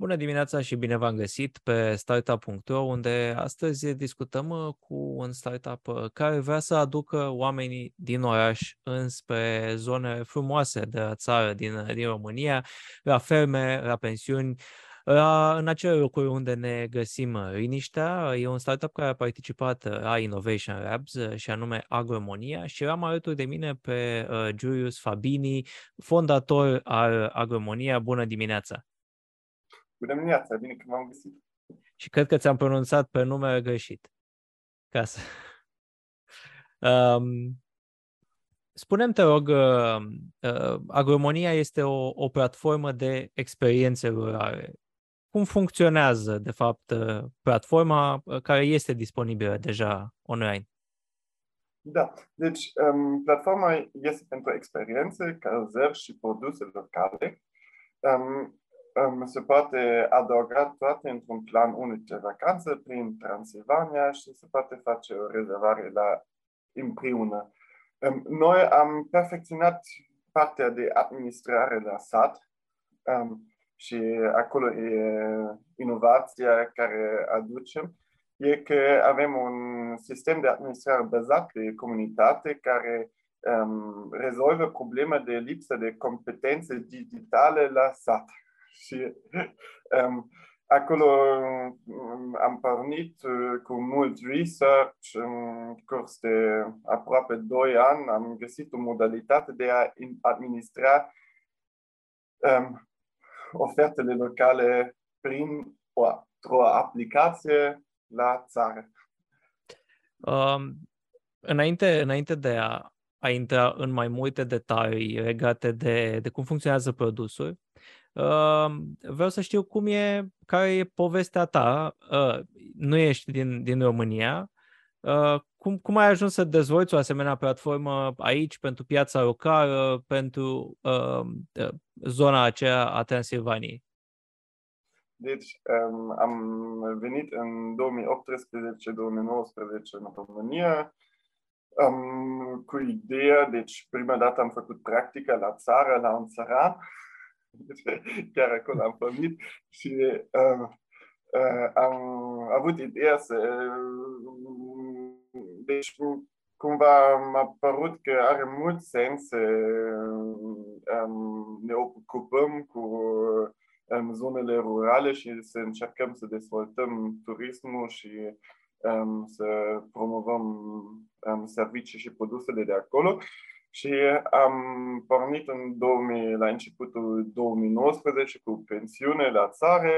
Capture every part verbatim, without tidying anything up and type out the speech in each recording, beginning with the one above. Bună dimineața și bine v-am găsit pe Startup punct ro, unde astăzi discutăm cu un startup care vrea să aducă oamenii din oraș înspre zone frumoase de țară din, din România, la ferme, la pensiuni, la, în acele locuri unde ne găsim liniștea. E un startup care a participat la Innovation Labs și anume Agromonia și eram alături de mine pe Julius Fabini, fondator al Agromonia. Bună dimineața! Bună dimineața, bine că m-am găsit. Și cred că ți-am pronunțat pe numele greșit. Ca să... um, spune-mi, te rog, uh, uh, Agromonia este o, o platformă de experiențe rurale. Cum funcționează, de fapt, uh, platforma care este disponibilă deja online? Da, deci um, platforma este pentru experiențe, cazări și produse locale. Um, Se poate adăuga toate într-un plan unic de vacanță prin Transilvania și se poate face o rezervare la împreună. Noi am perfecționat partea de administrare la sat și acolo e inovația care aducem. E că avem un sistem de administrare bazat pe comunitate care rezolvă probleme de lipsă de competențe digitale la sat. Și um, acolo um, am pornit uh, cu mult research în curs de aproape doi ani. Am găsit o modalitate de a administra um, ofertele locale prin o, o aplicație la țară. Um, înainte, înainte de a, a intra în mai multe detalii legate de, de cum funcționează produsul, Uh, vreau să știu cum e, care e povestea ta. Uh, nu ești din, din România. Uh, cum, cum ai ajuns să dezvolți o asemenea platformă aici pentru piața locală, pentru uh, zona aceea a Transilvaniei? Deci um, am venit în două mii optsprezece două mii nouăsprezece în România um, cu ideea, deci prima dată am făcut practică la țară, la un țăran. Chiar acolo am pornit și uh, uh, am avut ideea să... Uh, deci, cumva m-a părut că are mult sens să um, ne ocupăm cu um, zonele rurale și să încercăm să dezvoltăm turismul și um, să promovăm um, servicii și produsele de acolo. Și am pornit în două mii, la începutul două mii nouăsprezece cu pensiune la țară,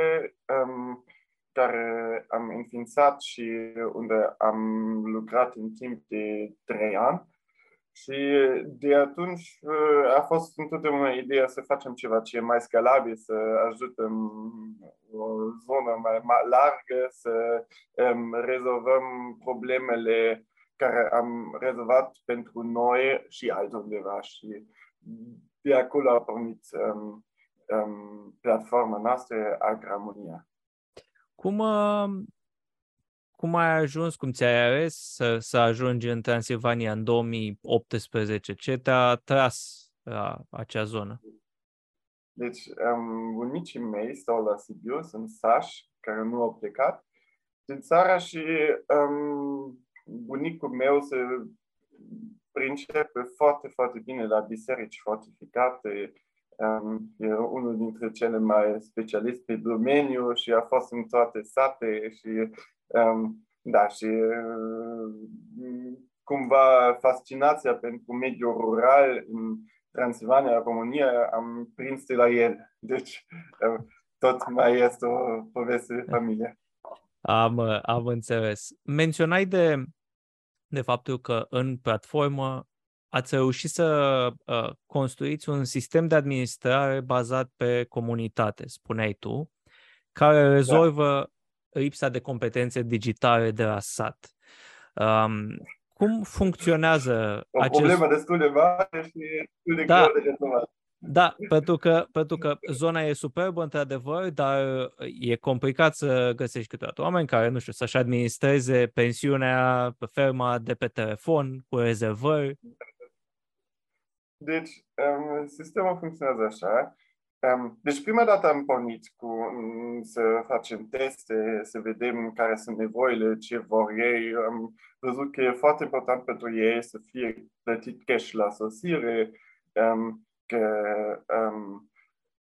um, care am înființat și unde am lucrat în timp de trei ani. Și de atunci a fost întotdeauna ideea să facem ceva ce e mai scalabil, să ajutăm o zonă mai, mai largă, să um, rezolvăm problemele care am rezervat pentru noi și altundeva. Și de acolo a pornit um, um, platforma noastră Agromonia. Cum, uh, cum ai ajuns, cum ți-ai ales să, să ajungi în Transilvania în două mii optsprezece? Ce te-a tras la acea zonă? Deci, um, bunicii mei stau la Sibiu, sunt sași care nu au plecat din țara și... Um, bunicul meu se princepe foarte, foarte bine la biserici fortificate. E unul dintre cele mai specialiști pe domeniu și a fost în toate sate și, da, și cumva fascinația pentru mediul rural în Transilvania, România, am prins de la el. Deci tot mai este o poveste de familie. Am, am înțeles. Menționai de, de faptul că în platformă ați reușit să uh, construiți un sistem de administrare bazat pe comunitate, spuneai tu, care rezolvă lipsa de competențe digitale de la sat. Um, cum funcționează o acest... problemă destul de mare și destul de da. greu de rezolvat. Da, pentru că, pentru că zona e superbă, într-adevăr, dar e complicat să găsești câteodată oameni care, nu știu, să-și administreze pensiunea, ferma de pe telefon, cu rezervări. Deci, um, sistemul funcționează așa. Deci prima dată am pornit cu să facem teste, să vedem care sunt nevoile, ce vor ei. Am văzut că e foarte important pentru ei să fie plătit cash la sosire, că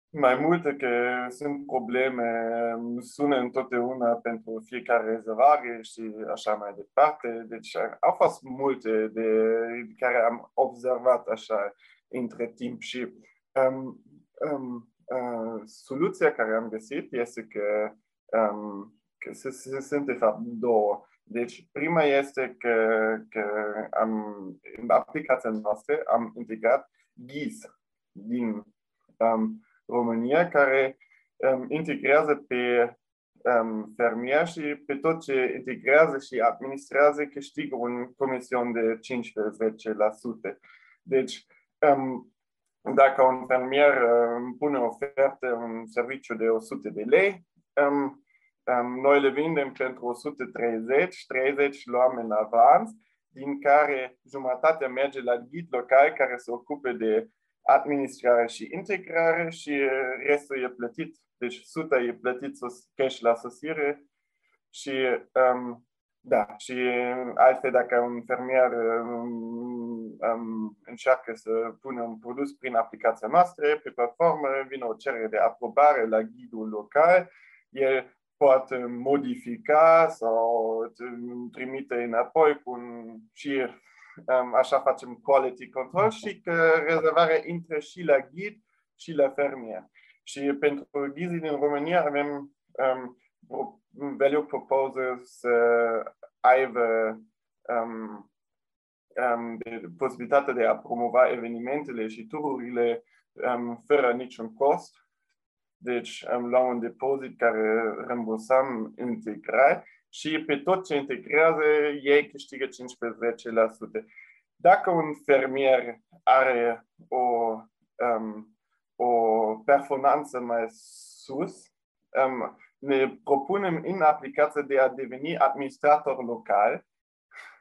mai multe că sunt probleme, sună întotdeauna pentru fiecare rezervare și așa mai departe. Deci au fost multe de care am observat așa între timp și um, um, uh, soluția care am găsit este că, um, că se, se, sunt de fapt două. Deci prima este că, că am, în aplicația noastră am integrat ghizi din um, România, care um, integrează pe um, fermier și pe tot ce integrează și administrează câștigă un comision de cincisprezece la sută. Deci, um, dacă un fermier um, pune ofertă un serviciu de o sută de lei, um, um, noi le vindem pentru o sută treizeci, treizeci luăm în avans, din care jumătatea merge la ghid local care se ocupe de administrare și integrare și restul e plătit. Deci suta e plătit cash la sosire și um, da, și altfel dacă un fermier um, um, încearcă să pună un produs prin aplicația noastră, pe platformă vine o cerere de aprobare la ghidul local, el poate modifica sau trimite înapoi cu un șir. Um, așa facem quality control și că rezervarea intră și la ghid și la fermier. Și pentru ghizii din România avem um, value proposal să aibă um, um, de posibilitatea de a promova evenimentele și tururile um, fără niciun cost. Deci am luat un depozit care rambursăm integral și pe tot ce integrează, ei câștigă cincisprezece la sută. Dacă un fermier are o, um, o performanță mai sus, um, ne propunem în aplicație de a deveni administrator local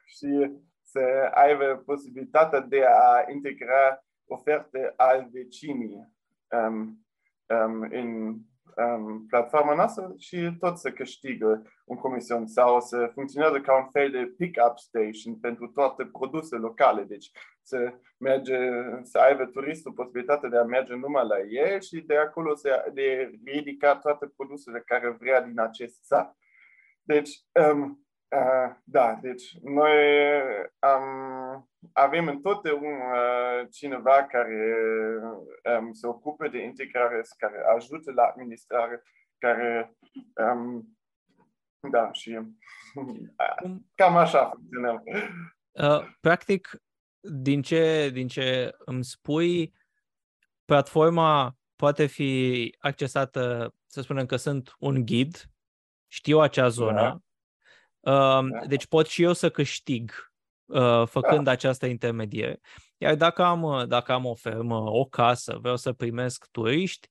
și să aibă posibilitatea de a integra oferte al vecinii um, um, în Um, platforma noastră și tot să câștigă un comision sau să funcționează ca un fel de pick-up station pentru toate produse locale. Deci să, merge, să aibă turistul posibilitatea de a merge numai la el și de acolo să de ridica toate produsele care vrea din acest sat. Deci, um, uh, da, deci noi um, avem întotdeauna cineva care um, se ocupe de integrare, care ajută la administrare, care, um, da, și cam așa funcționăm. Uh, practic, din ce, din ce îmi spui, platforma poate fi accesată, să spunem că sunt un ghid, știu acea zonă, da. Uh, da. Deci pot și eu să câștig făcând da. Această intermediere. Iar dacă am, dacă am o fermă, o casă, vreau să primesc turiști,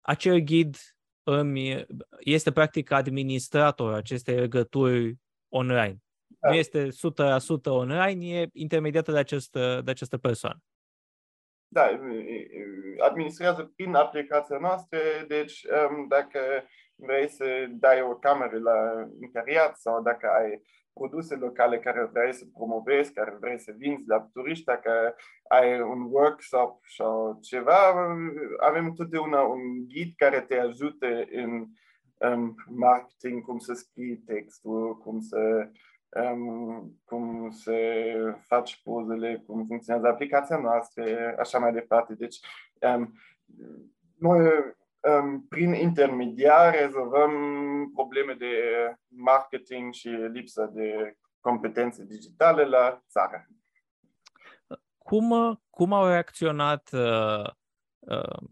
acel ghid îmi este practic administrator acestei legături online. Da. Nu este o sută la sută online, e intermediată de această, de această persoană. Da, administrează prin aplicația noastră, deci dacă vrei să dai o cameră la închiriat sau dacă ai produse locale care vrei să promovezi, care vrei să vinzi la turiști, dacă ai un workshop sau ceva, avem întotdeauna un ghid care te ajută în um, marketing, cum să scrii textul, cum să, um, cum să faci pozele, cum funcționează aplicația noastră, așa mai departe. Deci, um, noi Um, prin intermediar rezolvăm probleme de marketing și lipsa de competențe digitale la țară. Cum, cum au reacționat uh, uh,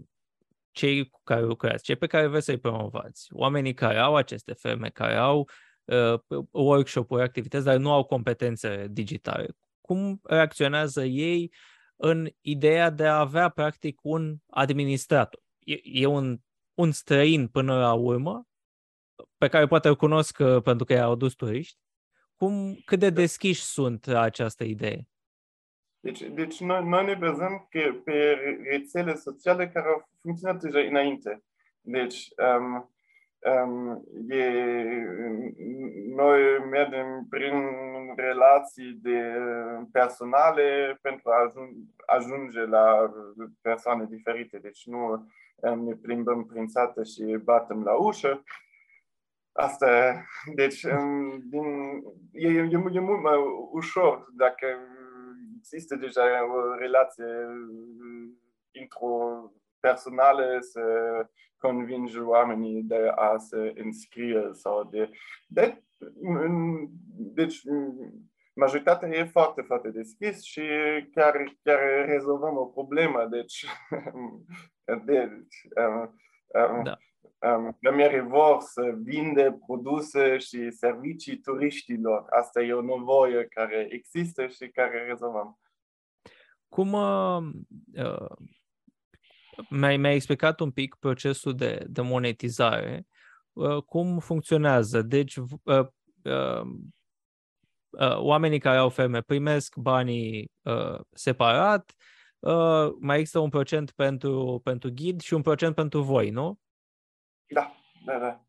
cei cu care lucrați, cei pe care vreți să-i promovați? Oamenii care au aceste ferme, care au uh, workshop-uri, activități, dar nu au competențe digitale. Cum reacționează ei în ideea de a avea practic un administrator? E un, un străin până la urmă, pe care poate îl cunosc pentru că i-au adus turiști. Cum, cât de deschiși sunt la această idee? Deci, deci noi, noi ne bazăm pe, pe rețele sociale care au funcționat deja înainte. Deci, um, um, e, noi mergem prin relații de personale pentru a ajunge la persoane diferite. Deci nu um, ne plimbăm prin sate și batem la ușă. Asta, deci, um, din, e, e, e mult mai ușor dacă există deja o relație intropersonală să convingi oamenii de a se înscrie sau de... de deci, majoritatea e foarte, foarte deschis și chiar, chiar rezolvăm o problemă. Deci, deci um, da. Premierii vor să vinde produse și servicii turiștilor. Asta e o nevoie care există și care rezolvăm. Cum uh, uh, mi-ai, mi-ai explicat un pic procesul de, de monetizare, uh, cum funcționează? Deci uh, uh, uh, oamenii care au ferme primesc banii uh, separat, uh, mai există un procent pentru, pentru ghid și un procent pentru voi, nu? Da, da, da.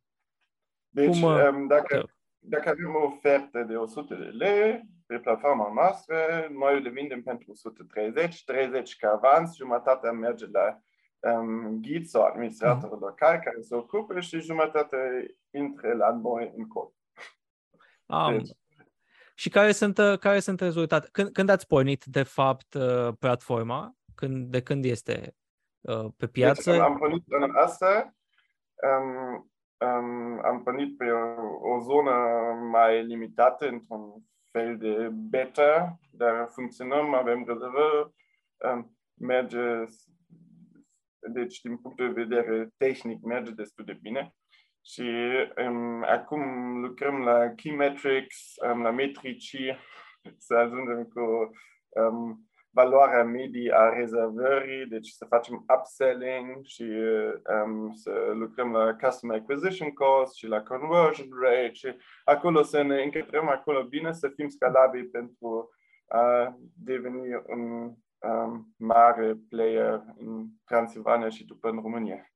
Deci, Cum, dacă, dacă avem o ofertă de o sută de lei pe platforma noastră, noi le vindem pentru o sută treizeci, treizeci ca avans, jumătatea merge la um, ghid sau administratorul uh-huh. local care se ocupe și jumătatea intre la noi în cod. Am. Deci. Și care sunt, care sunt rezultate? Când, când ați pornit, de fapt, platforma? Când, de când este pe piață? Deci, am pornit în asta. Um, um, am pornit pe o, o zonă mai limitată, într-un fel de beta, dar funcționăm, avem rezervări, um, merge, deci din punct de vedere tehnic merge destul de bine și um, acum lucrăm la key metrics, um, la metricii, să ajungem cu um, valoarea medie a rezervării, deci să facem upselling și um, să lucrăm la customer acquisition cost și la conversion rate și acolo să ne încadrăm acolo bine, să fim scalabili pentru a deveni un um, mare player în Transilvania și după în România.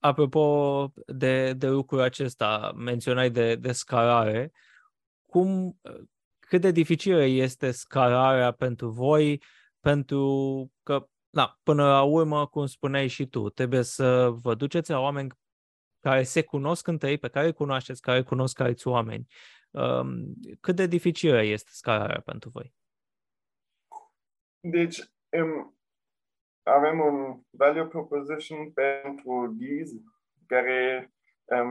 Apropo de, de lucrul acesta, menționai de, de scalare, cum... Cât de dificilă este scalarea pentru voi, pentru că, na, până la urmă, cum spuneai și tu, trebuie să vă duceți la oameni care se cunosc între ei, pe care îi cunoașteți, care cunosc alți oameni. Cât de dificilă este scalarea pentru voi? Deci, avem un value proposition pentru ghizi care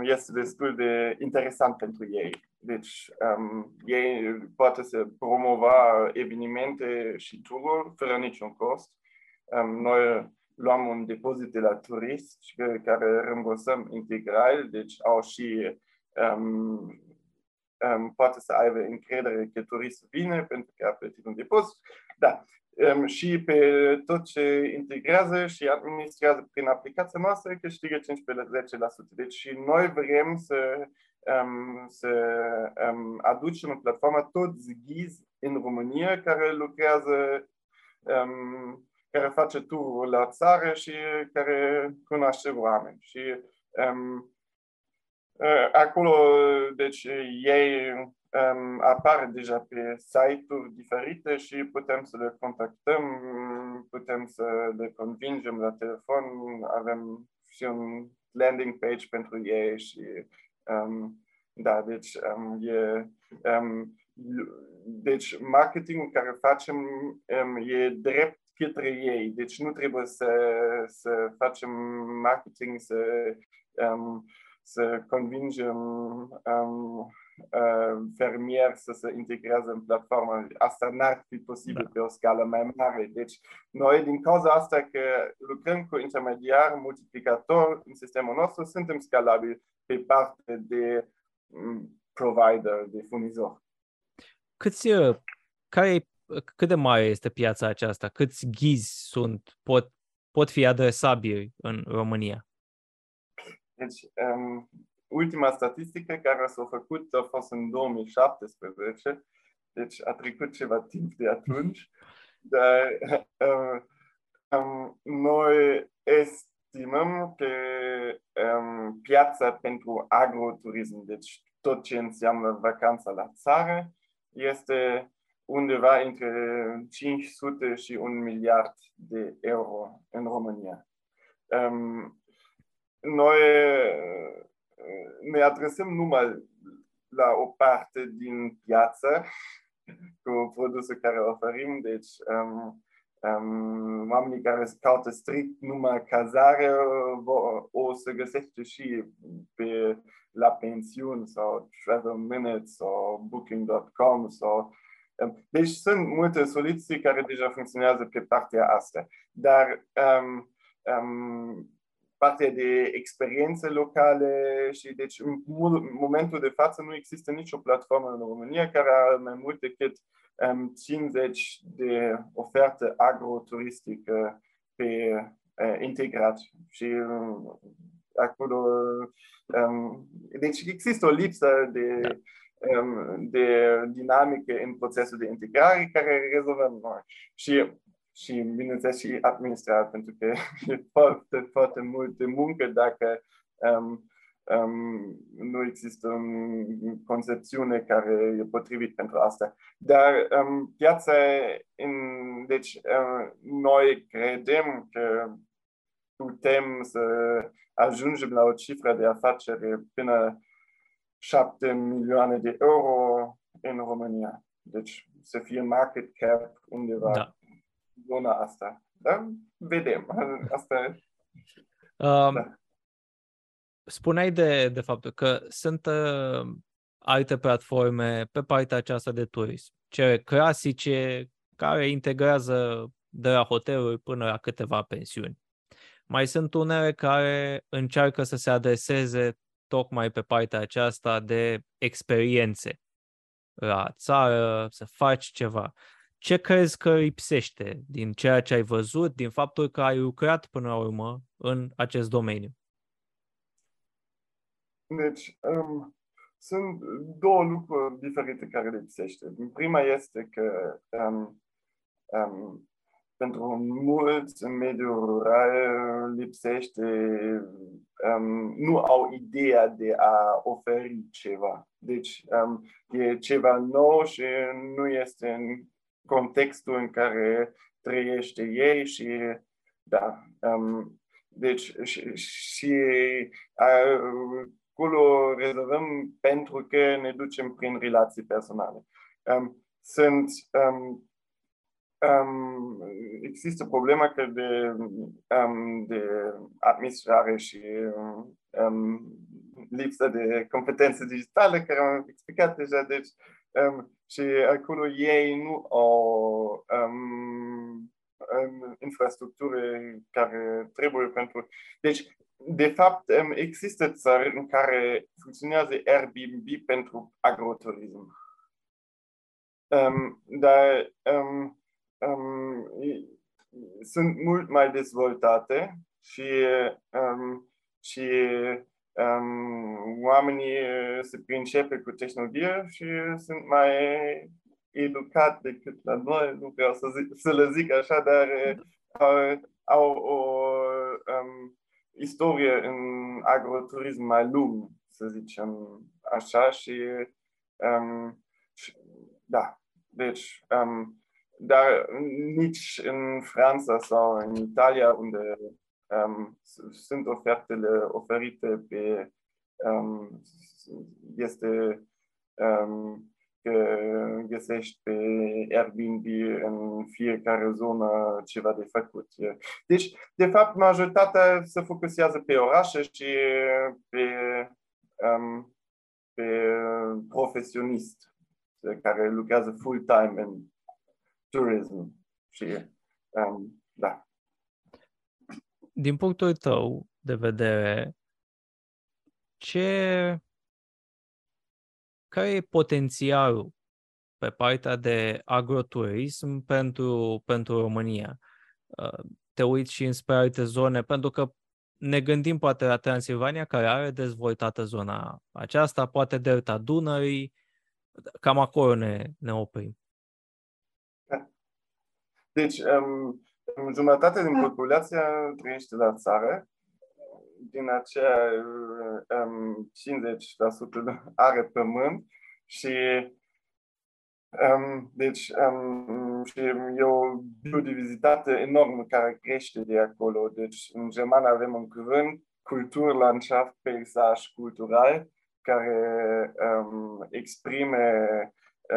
este destul de interesant pentru ei. Deci, um, ei poate să promova evenimente și tururi fără niciun cost. Um, noi luăm un depozit de la turiști care rambursăm integral, deci au și um, um, poate să aibă încredere că turistul vine pentru că a plătit un depozit. Da. Um, și pe tot ce integrează și administrează prin aplicația noastră câștigă cincisprezece la sută. Deci noi vrem să Um, să um, aducem în platformă toți ghizi în România care lucrează, um, care face tururi la țară și care cunoaște oameni. Și um, acolo, deci, ei um, apar deja pe site-uri diferite și putem să le contactăm, putem să le convingem la telefon, avem și un landing page pentru ei și Um, da, deci, um, e, um, deci marketingul care facem um, e drept către ei, deci nu trebuie să, să facem marketing, să, um, să convingem um, uh, fermieri să se integreze în platformă. Asta n-ar fi posibil pe o scală mai mare. Deci noi, din cauza asta că lucrăm cu intermediar, multiplicator în sistemul nostru, suntem scalabili pe parte de provider, de furnizor. Câți, care, cât de mare este piața aceasta? Câți ghizi sunt, pot, pot fi adresabili în România? Deci, um, ultima statistică care s-a făcut a fost în două mii șaptesprezece Deci a trecut ceva timp de atunci, dar um, um, noi estimăm că um, piața pentru agroturism, deci tot ce înseamnă vacanța la țară, este undeva între cinci sute și un miliard de euro în România. Um, noi ne adresăm numai la o parte din piață cu produse care oferim, deci um, um, oamenii care caută strict numai cazare o să găsește și pe, la pensiuni sau Travel Minutes sau Booking punct com sau... Deci sunt multe soluții care deja funcționează pe partea asta, dar um, um, partea de experiențe locale și deci în momentul de față nu există nicio platformă în România care are mai mult decât um, cincizeci de oferte agroturistică pe uh, integrat și um, acolo um, deci există o lipsă de de dinamică în procesul de integrare care rezolvăm noi. Și, și bineînțeles, și administrat, pentru că e foarte, foarte multă muncă dacă um, um, nu există o concepțiune care e potrivit pentru asta. Dar um, piața, în, deci uh, noi credem că putem să ajungem la o cifră de afacere până șapte milioane de euro în România. Deci să fie market cap undeva da. În zona asta. Dar vedem. Asta um, da. Spuneai de, de faptul că sunt uh, alte platforme pe partea aceasta de turism, cele clasice care integrează de la hoteluri până la câteva pensiuni. Mai sunt unele care încearcă să se adreseze tocmai pe partea aceasta de experiențe la țară, să faci ceva. Ce crezi că lipsește din ceea ce ai văzut, din faptul că ai lucrat până la urmă în acest domeniu? Deci, um, sunt două lucruri diferite care lipsește. Prima este că um, um, pentru mulți în mediul rural lipsește, um, nu au ideea de a oferi ceva. Deci um, e ceva nou și nu este în contextul în care trăiește ei și da. Um, deci și, și acolo rezolvăm pentru că ne ducem prin relații personale. Um, sunt... Um, Um, există problema că de, um, de administrare și um, lipsa de competențe digitale, care am explicat deja, deci, um, și acolo ei nu au um, um, infrastructură care trebuie pentru... Deci, de fapt, um, există țări în care funcționează Airbnb pentru agroturism. Um, dar... Um, Um, sunt mult mai dezvoltate și, um, și um, oamenii se pricepe cu tehnologie și sunt mai educați decât la noi, nu vreau să, zic, să le zic așa, dar au, au o um, istorie în agroturism mai lung, să zicem așa, și, um, și da, deci um, dar nici în Franța sau în Italia, unde um, sunt ofertele oferite pe, um, este um, că găsești pe Airbnb în fiecare zonă ceva de făcut. Deci, de fapt, majoritatea se focusează pe orașe și pe, um, pe profesionist care lucrează full-time în turism. Și, um, da. Din punctul tău de vedere, ce, care e potențialul pe partea de agroturism pentru, pentru România? Te uiți și înspre alte zone, pentru că ne gândim poate la Transilvania, care are dezvoltată zona aceasta, poate delta Dunării, Cam acolo ne, ne oprim. Deci, um, jumătate din populația trăiește la țară. Din aceea, um, cincizeci la sută are pământ și Um, deci, um, și e o biodiversitate enormă care crește de acolo. Deci, în germană avem un cuvânt, Kulturlandschaft, peisaj cultural, care um, exprime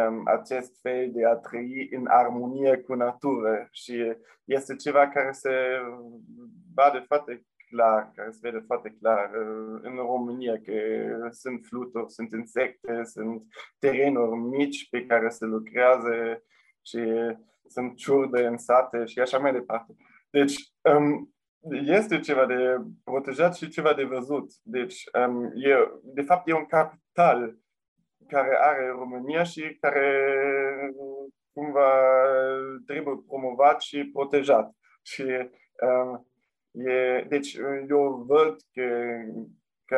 um, acest fel de a trăi în armonie cu natură. Și este ceva care se vede foarte clar, care se vede foarte clar în România, că sunt fluturi, sunt insecte, sunt terenuri mici pe care se lucrează și sunt ciurde în sate și așa mai departe. Deci este ceva de protejat și ceva de văzut. Deci e, de fapt e un capital care are România și care cumva trebuie promovat și protejat. Și E, deci, eu văd că, că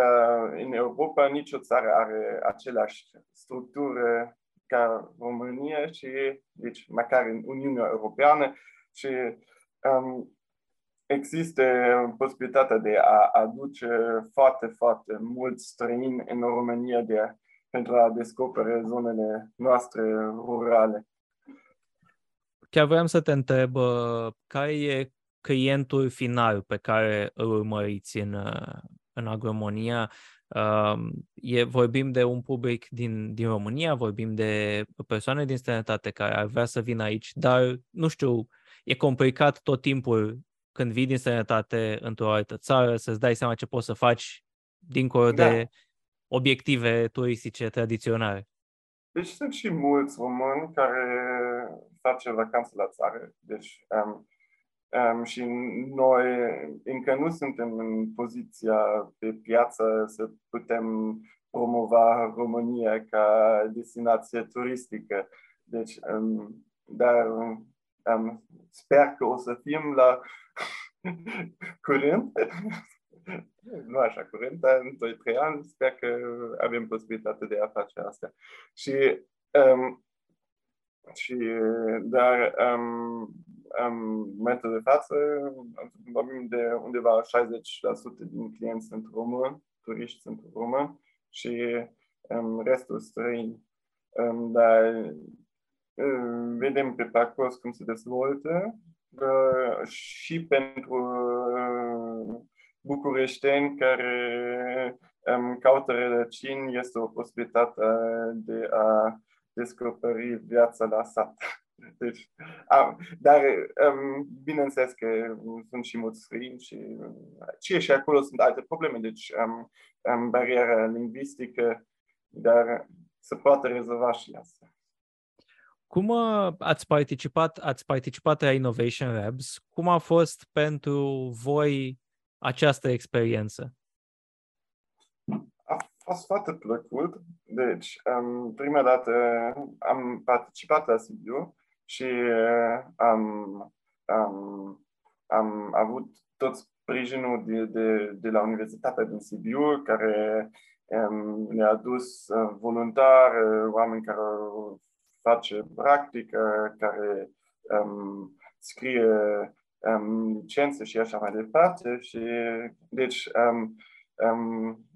în Europa nicio țară are aceleași structură ca România și, deci, măcar în Uniunea Europeană și um, există posibilitatea de a aduce foarte, foarte mulți străini în România de, pentru a descoperi zonele noastre rurale. Chiar vreau să te întreb, care e clientul final pe care îl urmăriți în, în Agromonia? E, vorbim de un public din, din România, vorbim de persoane din străinătate care ar vrea să vină aici, dar, nu știu, e complicat tot timpul când vii din străinătate într-o altă țară să-ți dai seama ce poți să faci dincolo da. de obiective turistice tradiționale. Deci sunt și mulți români care face vacanță la țară, deci... Um... Um, și noi încă nu suntem în poziția pe piață să putem promova România ca destinație turistică. Deci, um, dar um, sper că o să fim la curând, nu așa curând, dar în doi trei ani sper că avem posibilitatea de a face asta. Și, um, și dar... Um, În momentul de față, vorbim de undeva șaizeci la sută din clienți sunt români, turiști sunt români și um, restul străini. Um, dar um, vedem pe parcurs cum se dezvoltă uh, și pentru uh, bucureșteni care um, caută rădăcini este o posibilitate de a descoperi viața la sat. Deci, am, dar um, bineînțeles că sunt și mulți străini și, și și acolo sunt alte probleme, deci um, um, bariera lingvistică, dar se poate rezolva și asta. Cum ați participat, ați participat la Innovation Labs? Cum a fost pentru voi această experiență? A fost foarte plăcut, deci um, prima dată am participat la Sibiu și uh, am, um, am avut tot sprijinul de, de, de la Universitatea din Sibiu, care um, ne-a dus voluntari, oameni care face practică, care um, scrie um, licențe și așa mai departe. Și, deci, um, um,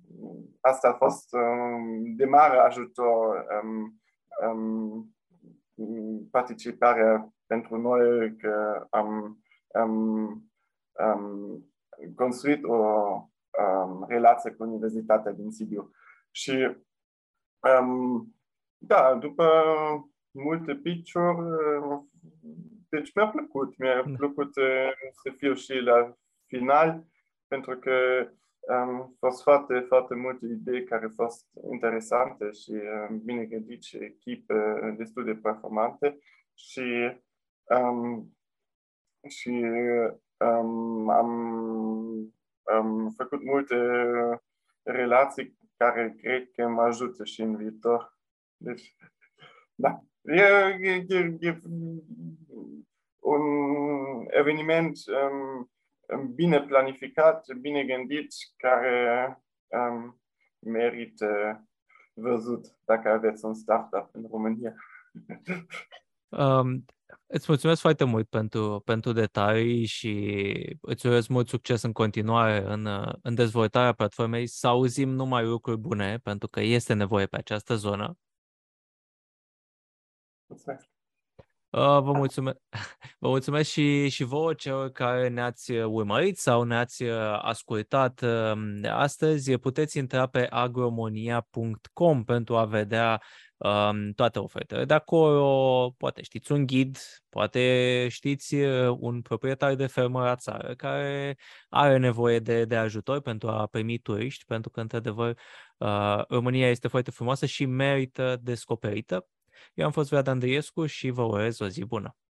asta a fost um, de mare ajutor um, um, participarea pentru noi, că am, am, am construit o um, relație cu Universitatea din Sibiu. Și, um, da, după multe piciuri, deci mi-a plăcut. Mi-a plăcut uh, să fiu și la final, pentru că am fost foarte, foarte multe idei care au fost interesante și um, bine gândit și echipe destul de performante și, um, și um, am, am făcut multe relații care cred că mă ajută și în viitor. Deci, da, e, e, e, e un eveniment um, bine planificat, bine gândit, care um, merită văzut dacă aveți un startup în România. Um, îți mulțumesc foarte mult pentru, pentru detalii și îți urez mult succes în continuare în, în dezvoltarea platformei. Să auzim numai lucruri bune, pentru că este nevoie pe această zonă. Mulțumesc. Vă mulțumesc, vă mulțumesc și, și vouă celor care ne-ați urmărit sau ne-ați ascultat astăzi. Puteți intra pe agromonia punct com pentru a vedea um, toate ofertele de acolo. Poate știți un ghid, poate știți un proprietar de fermă la țară care are nevoie de, de ajutor pentru a primi turiști, pentru că, într-adevăr, uh, România este foarte frumoasă și merită descoperită. Eu am fost Vlad Andreescu și vă urez o zi bună!